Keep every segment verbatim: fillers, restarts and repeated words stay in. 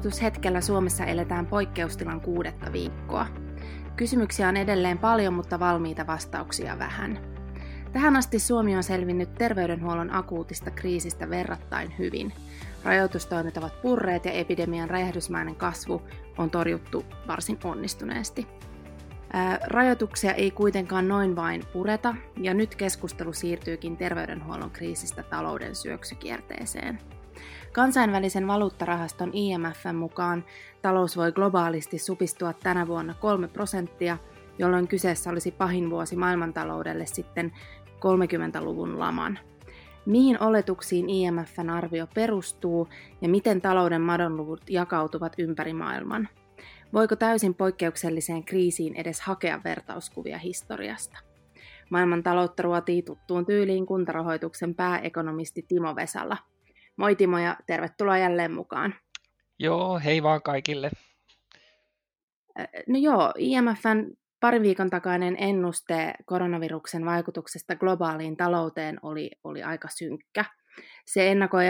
Nauhoitushetkellä Suomessa eletään poikkeustilan kuudetta viikkoa. Kysymyksiä on edelleen paljon, mutta valmiita vastauksia vähän. Tähän asti Suomi on selvinnyt terveydenhuollon akuutista kriisistä verrattain hyvin. Rajoitustoimet ovat purreet ja epidemian räjähdysmäinen kasvu on torjuttu varsin onnistuneesti. Ää, rajoituksia ei kuitenkaan noin vain pureta, ja nyt keskustelu siirtyykin terveydenhuollon kriisistä talouden syöksykierteeseen. Kansainvälisen valuuttarahaston I M F:n mukaan talous voi globaalisti supistua tänä vuonna kolme prosenttia, jolloin kyseessä olisi pahin vuosi maailmantaloudelle sitten kolmekymmentäluvun laman. Mihin oletuksiin I M F:n arvio perustuu ja miten talouden madonluvut jakautuvat ympäri maailman? Voiko täysin poikkeukselliseen kriisiin edes hakea vertauskuvia historiasta? Maailman taloutta ruotii tuttuun tyyliin Kuntarahoituksen pääekonomisti Timo Vesala. Moi Timo ja tervetuloa jälleen mukaan. Joo, hei vaan kaikille. No joo, I M F:n parin viikon takainen ennuste koronaviruksen vaikutuksesta globaaliin talouteen oli, oli aika synkkä. Se ennakoi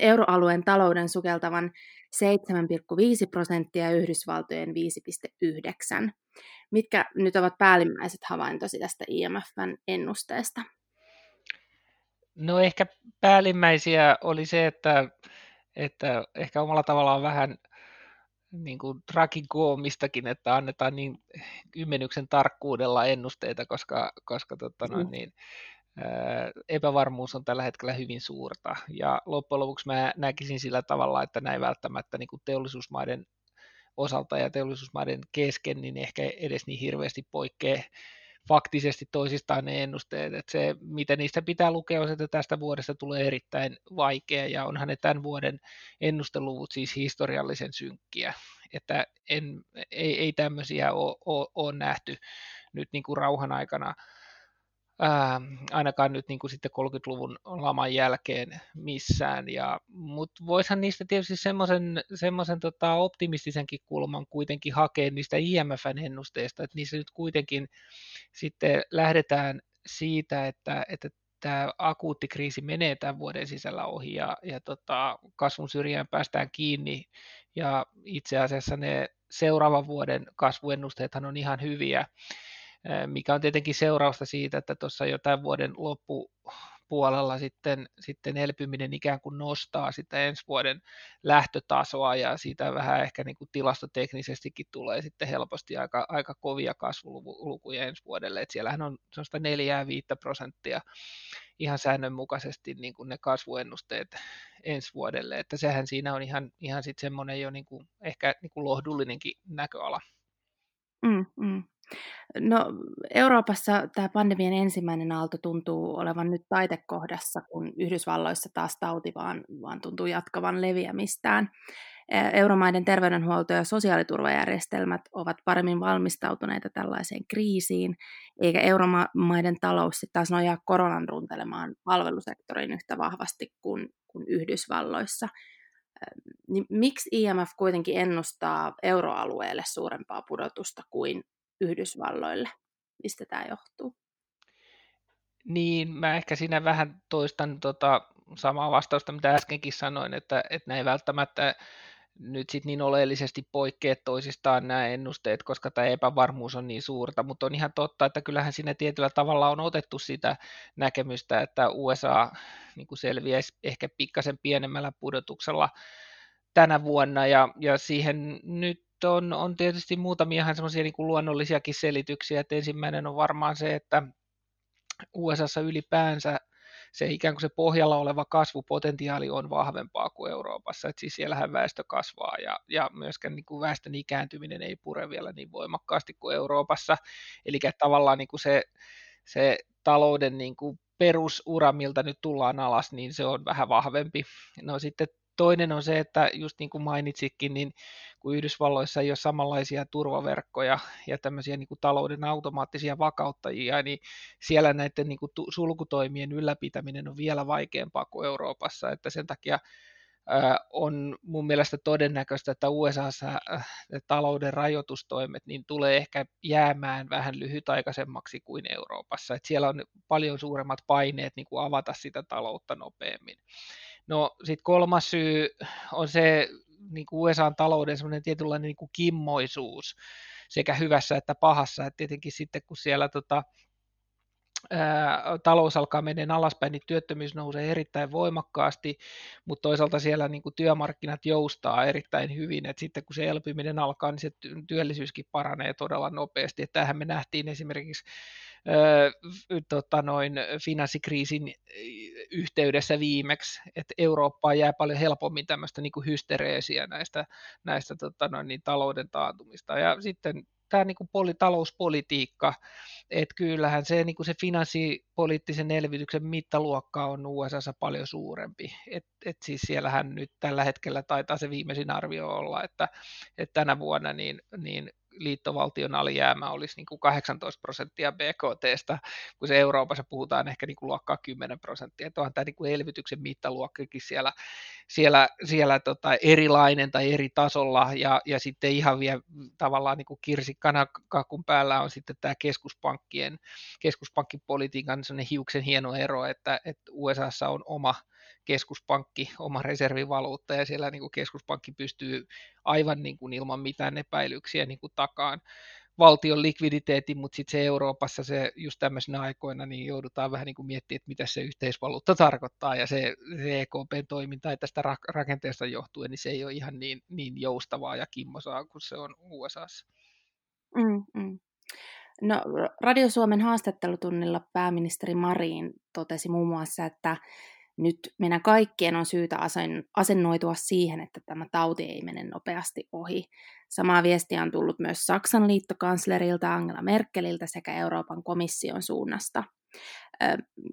euroalueen talouden sukeltavan seitsemän pilkku viisi prosenttia ja Yhdysvaltojen viisi pilkku yhdeksän. Mitkä nyt ovat päällimmäiset havaintosi tästä I M F:n ennusteesta? No ehkä päällimmäisiä oli se, että, että ehkä omalla tavallaan vähän niin kuin tragikoomistakin, että annetaan niin kymmenyksen tarkkuudella ennusteita, koska, koska totta noin, niin, ää, epävarmuus on tällä hetkellä hyvin suurta. Ja loppujen lopuksi mä näkisin sillä tavalla, että näin välttämättä niin kuin teollisuusmaiden osalta ja teollisuusmaiden kesken, niin ehkä edes niin hirveästi poikkeaa faktisesti toisistaan ne ennusteet, että se mitä niistä pitää lukea on se, että tästä vuodesta tulee erittäin vaikea ja onhan ne tämän vuoden ennusteluvut siis historiallisen synkkiä, että en, ei, ei tämmöisiä ole nähty nyt niin kuin rauhan aikana, ää, ainakaan nyt niin kuin sitten kolmekymmentäluvun laman jälkeen missään, ja, mutta voisihan niistä tietysti semmoisen, semmoisen tota optimistisenkin kulman kuitenkin hakea niistä I M F:n ennusteista, että niissä nyt kuitenkin sitten lähdetään siitä, että, että tämä akuutti kriisi menee tämän vuoden sisällä ohi ja, ja tota, kasvun syrjään päästään kiinni ja itse asiassa ne seuraavan vuoden kasvuennusteethan on ihan hyviä, mikä on tietenkin seurausta siitä, että tuossa jo tämän vuoden loppupuolella sitten, sitten elpyminen ikään kuin nostaa sitä ensi vuoden lähtötasoa ja siitä vähän ehkä niin kuin tilastoteknisestikin tulee sitten helposti aika, aika kovia kasvulukuja ensi vuodelle, että siellähän on sellaista neljä viisi prosenttia ihan säännönmukaisesti niin kuin ne kasvuennusteet ensi vuodelle, että sehän siinä on ihan, ihan sitten semmoinen jo niin kuin ehkä niin kuin lohdullinenkin näköala. Mm, mm. No Euroopassa tämä pandemian ensimmäinen aalto tuntuu olevan nyt taitekohdassa, kun Yhdysvalloissa taas tauti vaan, vaan tuntuu jatkavan leviämistään. Euromaiden terveydenhuolto- ja sosiaaliturvajärjestelmät ovat paremmin valmistautuneita tällaiseen kriisiin, eikä euromaiden talous taas nojaa koronan runtelemaan palvelusektorin yhtä vahvasti kuin, kuin Yhdysvalloissa. Niin miksi I M F kuitenkin ennustaa euroalueelle suurempaa pudotusta kuin Yhdysvalloille? Mistä tämä johtuu? Niin, mä ehkä siinä vähän toistan tota samaa vastausta, mitä äskenkin sanoin, että, että näin välttämättä nyt sit niin oleellisesti poikkeaa toisistaan nämä ennusteet, koska tämä epävarmuus on niin suurta, mutta on ihan totta, että kyllähän siinä tietyllä tavalla on otettu sitä näkemystä, että U S A niin kuin selviäisi ehkä pikkasen pienemmällä pudotuksella tänä vuonna ja, ja siihen nyt On, on tietysti muutamia ihan semmoisia niin kuin luonnollisiakin selityksiä, että ensimmäinen on varmaan se, että U S A:ssa ylipäänsä se ikään kuin se pohjalla oleva kasvupotentiaali on vahvempaa kuin Euroopassa, että siis siellähän väestö kasvaa ja, ja myöskään niin kuin väestön ikääntyminen ei pure vielä niin voimakkaasti kuin Euroopassa, eli tavallaan niin kuin se, se talouden niin kuin perusura, miltä nyt tullaan alas, niin se on vähän vahvempi. No sitten toinen on se, että just niin kuin mainitsikin, niin kun Yhdysvalloissa ei ole samanlaisia turvaverkkoja ja tämmöisiä niin kuin talouden automaattisia vakauttajia, niin siellä näiden niin kuin sulkutoimien ylläpitäminen on vielä vaikeampaa kuin Euroopassa, että sen takia on mun mielestä todennäköistä, että U S A:ssa talouden rajoitustoimet niin tulee ehkä jäämään vähän lyhytaikaisemmaksi kuin Euroopassa. Että siellä on paljon suuremmat paineet niin kuin avata sitä taloutta nopeammin. No sitten kolmas syy on se niin kuin U S A:n talouden semmoinen tietynlainen niin kuin kimmoisuus sekä hyvässä että pahassa, että tietenkin sitten kun siellä tota, ää, talous alkaa mennä alaspäin, niin työttömyys nousee erittäin voimakkaasti, mutta toisaalta siellä niin kuin työmarkkinat joustaa erittäin hyvin, että sitten kun se elpyminen alkaa, niin se työllisyyskin paranee todella nopeasti, että tämähän me nähtiin esimerkiksi Öö, tota noin, finanssikriisin yhteydessä viimeksi, että Eurooppaan jää paljon helpommin tämmöistä niin kuin hystereesiä näistä, näistä tota noin, niin talouden taantumista. Ja sitten tämä niin kuin poli, talouspolitiikka, että kyllähän se, niin kuin se finanssipoliittisen elvytyksen mittaluokka on U S A:ssa paljon suurempi. Et, et siis siellähän nyt tällä hetkellä taitaa se viimeisin arvio olla, että, että tänä vuonna niin, niin liittovaltion alijäämä olisi niin kuin kahdeksantoista prosenttia B K T:stä, kun se Euroopassa puhutaan ehkä niin kuin luokkaa kymmenen prosenttia. Tuohan tämä niin kuin elvytyksen mittaluokkakin siellä, siellä, siellä tota erilainen tai eri tasolla, ja, ja sitten ihan vielä tavallaan niin kuin kirsikkana kakun päällä on sitten tämä keskuspankkien, keskuspankkipolitiikan hiuksen hieno ero, että, että U S A:ssa on oma keskuspankki, oma reservivaluutta, ja siellä niin kuin keskuspankki pystyy aivan niin kuin ilman mitään epäilyksiä niin kuin takaan valtion likviditeetin, mutta sitten se Euroopassa se just tämmöisenä aikoina niin joudutaan vähän niin kuin miettimään, että mitä se yhteisvaluutta tarkoittaa, ja se, se E K P:n toiminta ja tästä rakenteesta johtuen, niin se ei ole ihan niin, niin joustavaa ja kimmosaa kuin se on U S A:ssa. Mm, mm. No, Radio Suomen haastattelutunnilla pääministeri Marin totesi muun muassa, että nyt meidän kaikkien on syytä asennoitua siihen, että tämä tauti ei mene nopeasti ohi. Samaa viestiä on tullut myös Saksan liittokanslerilta Angela Merkeliltä sekä Euroopan komission suunnasta.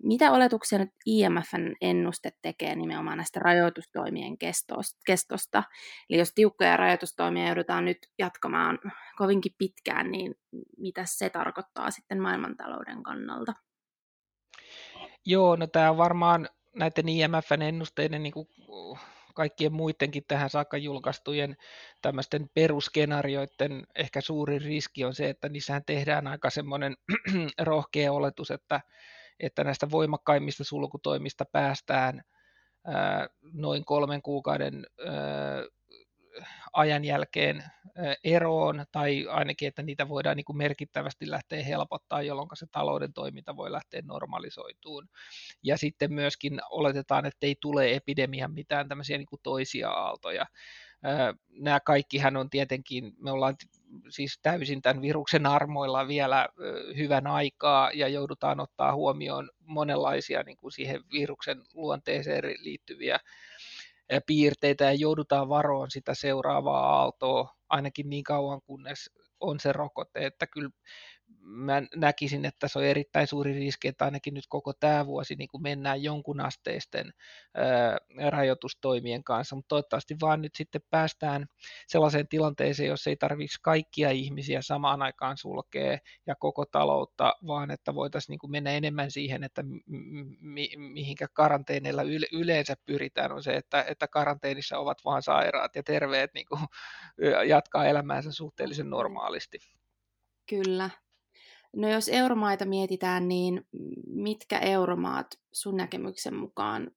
Mitä oletuksia nyt I M F:n ennuste tekee nimenomaan näistä rajoitustoimien kestosta? Eli jos tiukkoja rajoitustoimia joudutaan nyt jatkamaan kovinkin pitkään, niin mitä se tarkoittaa sitten maailmantalouden kannalta? Joo, no tämä on varmaan näiden I M F:n ennusteiden, niin kuin kaikkien muidenkin tähän saakka julkaistujen tämmöisten perusskenaarioiden ehkä suurin riski on se, että niissähän tehdään aika semmoinen rohkea oletus, että, että näistä voimakkaimmista sulkutoimista päästään ää, noin kolmen kuukauden ää, ajan jälkeen eroon, tai ainakin, että niitä voidaan niin kuin merkittävästi lähteä helpottaa, jolloin se talouden toiminta voi lähteä normalisoituun. Ja sitten myöskin oletetaan, että ei tule epidemian mitään tämmöisiä niin kuin toisia aaltoja. Nämä kaikkihan on tietenkin, me ollaan siis täysin tämän viruksen armoilla vielä hyvän aikaa, ja joudutaan ottaa huomioon monenlaisia niin kuin siihen viruksen luonteeseen liittyviä piirteitä, ja joudutaan varoon sitä seuraavaa aaltoa ainakin niin kauan, kunnes on se rokote, että kyllä mä näkisin, että se on erittäin suuri riski, että ainakin nyt koko tämä vuosi niin kuin mennään jonkun asteisten ää, rajoitustoimien kanssa, mutta toivottavasti vaan nyt sitten päästään sellaiseen tilanteeseen, jos ei tarvitsisi kaikkia ihmisiä samaan aikaan sulkea ja koko taloutta, vaan että voitaisiin niin kuin mennä enemmän siihen, että mi- mihinkä karanteenilla yleensä pyritään, on se, että, että karanteenissa ovat vaan sairaat ja terveet niin kuin jatkaa elämäänsä suhteellisen normaalisti. Kyllä. No jos euromaita mietitään, niin mitkä euromaat sun näkemyksen mukaan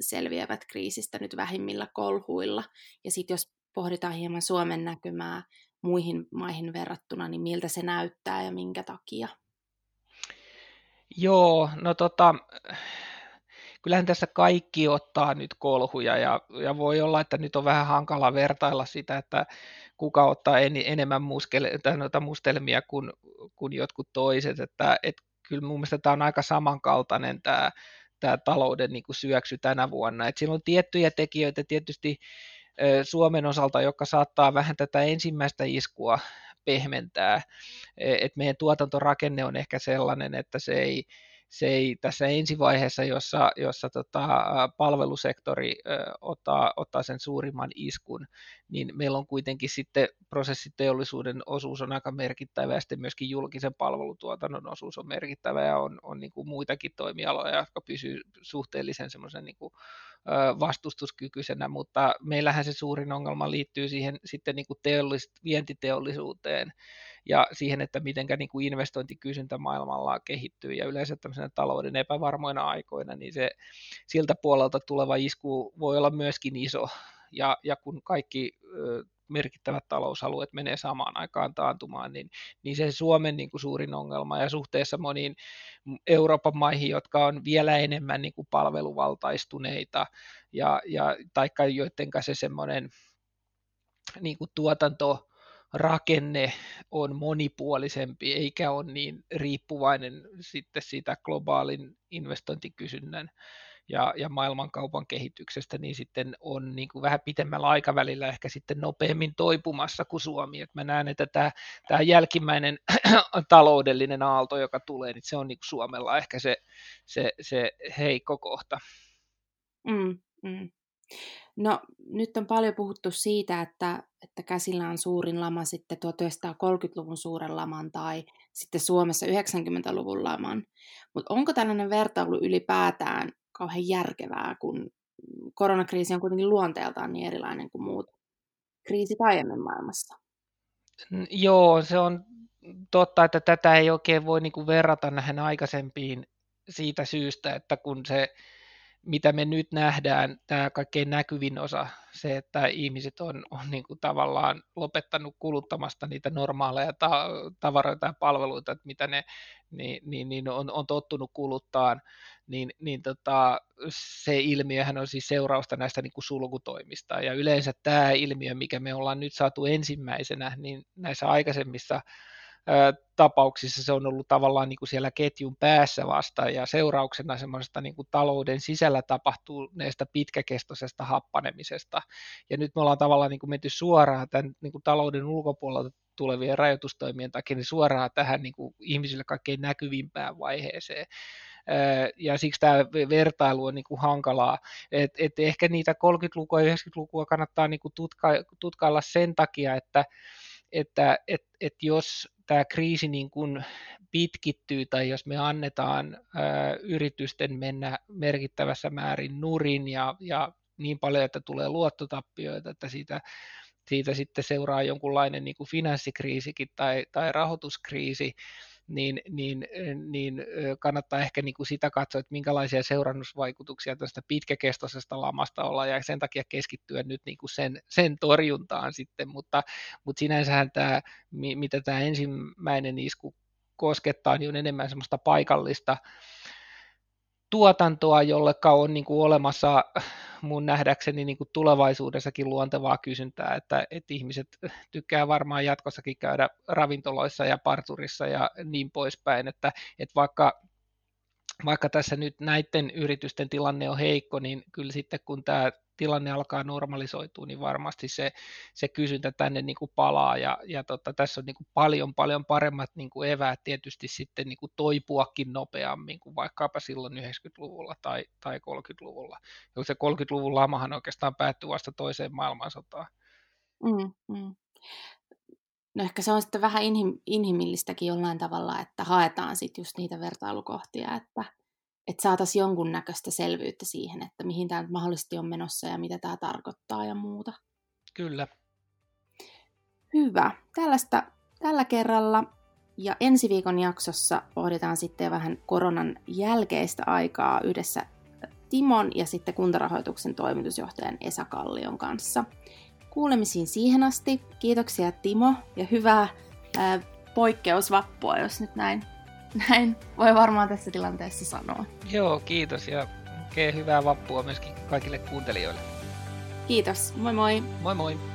selviävät kriisistä nyt vähimmillä kolhuilla? Ja sitten jos pohditaan hieman Suomen näkymää muihin maihin verrattuna, niin miltä se näyttää ja minkä takia? Joo, no tota, kyllähän tässä kaikki ottaa nyt kolhuja, ja, ja voi olla, että nyt on vähän hankala vertailla sitä, että kuka ottaa en, enemmän muskele, noita mustelmia kuin, kuin jotkut toiset. Että, et, kyllä mun mielestä tämä on aika samankaltainen tämä, tämä talouden niin kuin syöksy tänä vuonna. Et siinä on tiettyjä tekijöitä tietysti Suomen osalta, jotka saattaa vähän tätä ensimmäistä iskua pehmentää. Et meidän tuotantorakenne on ehkä sellainen, että se ei... Se ei tässä ensivaiheessa, jossa, jossa tota, palvelusektori ö, ottaa, ottaa sen suurimman iskun, niin meillä on kuitenkin sitten prosessiteollisuuden osuus on aika merkittävä, ja sitten myöskin julkisen palvelutuotannon osuus on merkittävä, ja on, on niin kuin muitakin toimialoja, jotka pysyy suhteellisen semmoisen niin kuin vastustuskykyisenä, mutta meillähän se suurin ongelma liittyy siihen sitten niin kuin teollis- vientiteollisuuteen ja siihen, että miten niin kuin investointikysyntä maailmalla kehittyy, ja yleensä tämmöisenä talouden epävarmoina aikoina, niin se siltä puolelta tuleva isku voi olla myöskin iso, ja, ja kun kaikki ö, merkittävät talousalueet menee samaan aikaan taantumaan, niin, niin se Suomen niin kuin suurin ongelma ja suhteessa moniin Euroopan maihin, jotka on vielä enemmän niin kuin palveluvaltaistuneita ja, ja, taikka joidenka se semmoinen niin kuin tuotantorakenne on monipuolisempi eikä ole niin riippuvainen sitten siitä globaalin investointikysynnän ja, ja maailmankaupan kehityksestä, niin sitten on niin kuin vähän pitemmällä aikavälillä ehkä sitten nopeammin toipumassa kuin Suomi. Et mä näen, että tämä, tämä jälkimmäinen taloudellinen aalto, joka tulee, niin se on niin kuin Suomella ehkä se, se, se heikko kohta. Mm, mm. No nyt on paljon puhuttu siitä, että, että käsillä on suurin lama sitten tuhatyhdeksänsataakolmekymmentäluvun suuren laman tai sitten Suomessa yhdeksänkymmentäluvun laman. Mutta onko tällainen vertailu ylipäätään kauhean järkevää, kun koronakriisi on kuitenkin luonteeltaan niin erilainen kuin muut kriisit aiemmin maailmassa? Joo, se on totta, että tätä ei oikein voi niinku verrata näihin aikaisempiin siitä syystä, että kun se, mitä me nyt nähdään, tämä kaikkein näkyvin osa, se, että ihmiset on, on niinku tavallaan lopettanut kuluttamasta niitä normaaleja ta- tavaroita ja palveluita, että mitä ne niin, niin, niin on, on tottunut kuluttaan, niin, niin tota, se ilmiöhän on siis seurausta näistä niinku sulkutoimista. Ja yleensä tämä ilmiö, mikä me ollaan nyt saatu ensimmäisenä, niin näissä aikaisemmissa tapauksissa se on ollut tavallaan niin kuin siellä ketjun päässä vasta ja seurauksena semmoisesta niin kuin talouden sisällä tapahtuneesta pitkäkestoisesta happanemisesta. Ja nyt me ollaan tavallaan niin kuin menty suoraan tämän niin kuin talouden ulkopuolelta tulevien rajoitustoimien takia niin suoraan tähän niin kuin ihmisille kaikkein näkyvimpään vaiheeseen. Ja siksi tämä vertailu on niin kuin hankalaa. Et, et ehkä niitä kolmekymmentälukua ja yhdeksänkymmentälukua kannattaa niin kuin tutka, tutkailla sen takia, että että et, et jos tämä kriisi niin kun pitkittyy tai jos me annetaan ö, yritysten mennä merkittävässä määrin nurin ja, ja niin paljon, että tulee luottotappioita, että siitä, siitä sitten seuraa jonkunlainen niin kuin finanssikriisikin tai, tai rahoituskriisi, niin, niin, niin kannattaa ehkä niin kuin sitä katsoa, että minkälaisia seurannusvaikutuksia tästä pitkäkestoisesta lamasta ollaan ja sen takia keskittyä nyt niin kuin sen, sen torjuntaan sitten, mutta, mutta sinänsähän tämä, mitä tämä ensimmäinen isku koskettaa, niin on enemmän semmoista paikallista tuotantoa, jolleka on niin kuin olemassa mun nähdäkseni niin kuin tulevaisuudessakin luontevaa kysyntää, että, että ihmiset tykkää varmaan jatkossakin käydä ravintoloissa ja parturissa ja niin poispäin, että, että vaikka, vaikka tässä nyt näiden yritysten tilanne on heikko, niin kyllä sitten kun tämä tilanne alkaa normalisoitua, niin varmasti se, se kysyntä tänne niin kuin palaa ja, ja tota, tässä on niin kuin paljon, paljon paremmat niin kuin eväät tietysti sitten niin kuin toipuakin nopeammin kuin vaikkapa silloin yhdeksänkymmentäluvulla tai, tai kolmekymmentäluvulla. Ja se kolmekymmentäluvun lamahan oikeastaan päättyi vasta toiseen maailmansotaan. Mm, mm. No ehkä se on sitten vähän inhim- inhimillistäkin jollain tavalla, että haetaan sitten just niitä vertailukohtia, että että saataisiin jonkunnäköistä selvyyttä siihen, että mihin tämä mahdollisesti on menossa ja mitä tämä tarkoittaa ja muuta. Kyllä. Hyvä. Tällaista tällä kerralla ja ensi viikon jaksossa pohditaan sitten vähän koronan jälkeistä aikaa yhdessä Timon ja sitten Kuntarahoituksen toimitusjohtajan Esa Kallion kanssa. Kuulemisiin siihen asti. Kiitoksia Timo ja hyvää ää, poikkeusvappua, jos nyt näin. Näin voi varmaan tässä tilanteessa sanoa. Joo, kiitos ja oikein hyvää vappua myöskin kaikille kuuntelijoille. Kiitos, moi moi! Moi moi!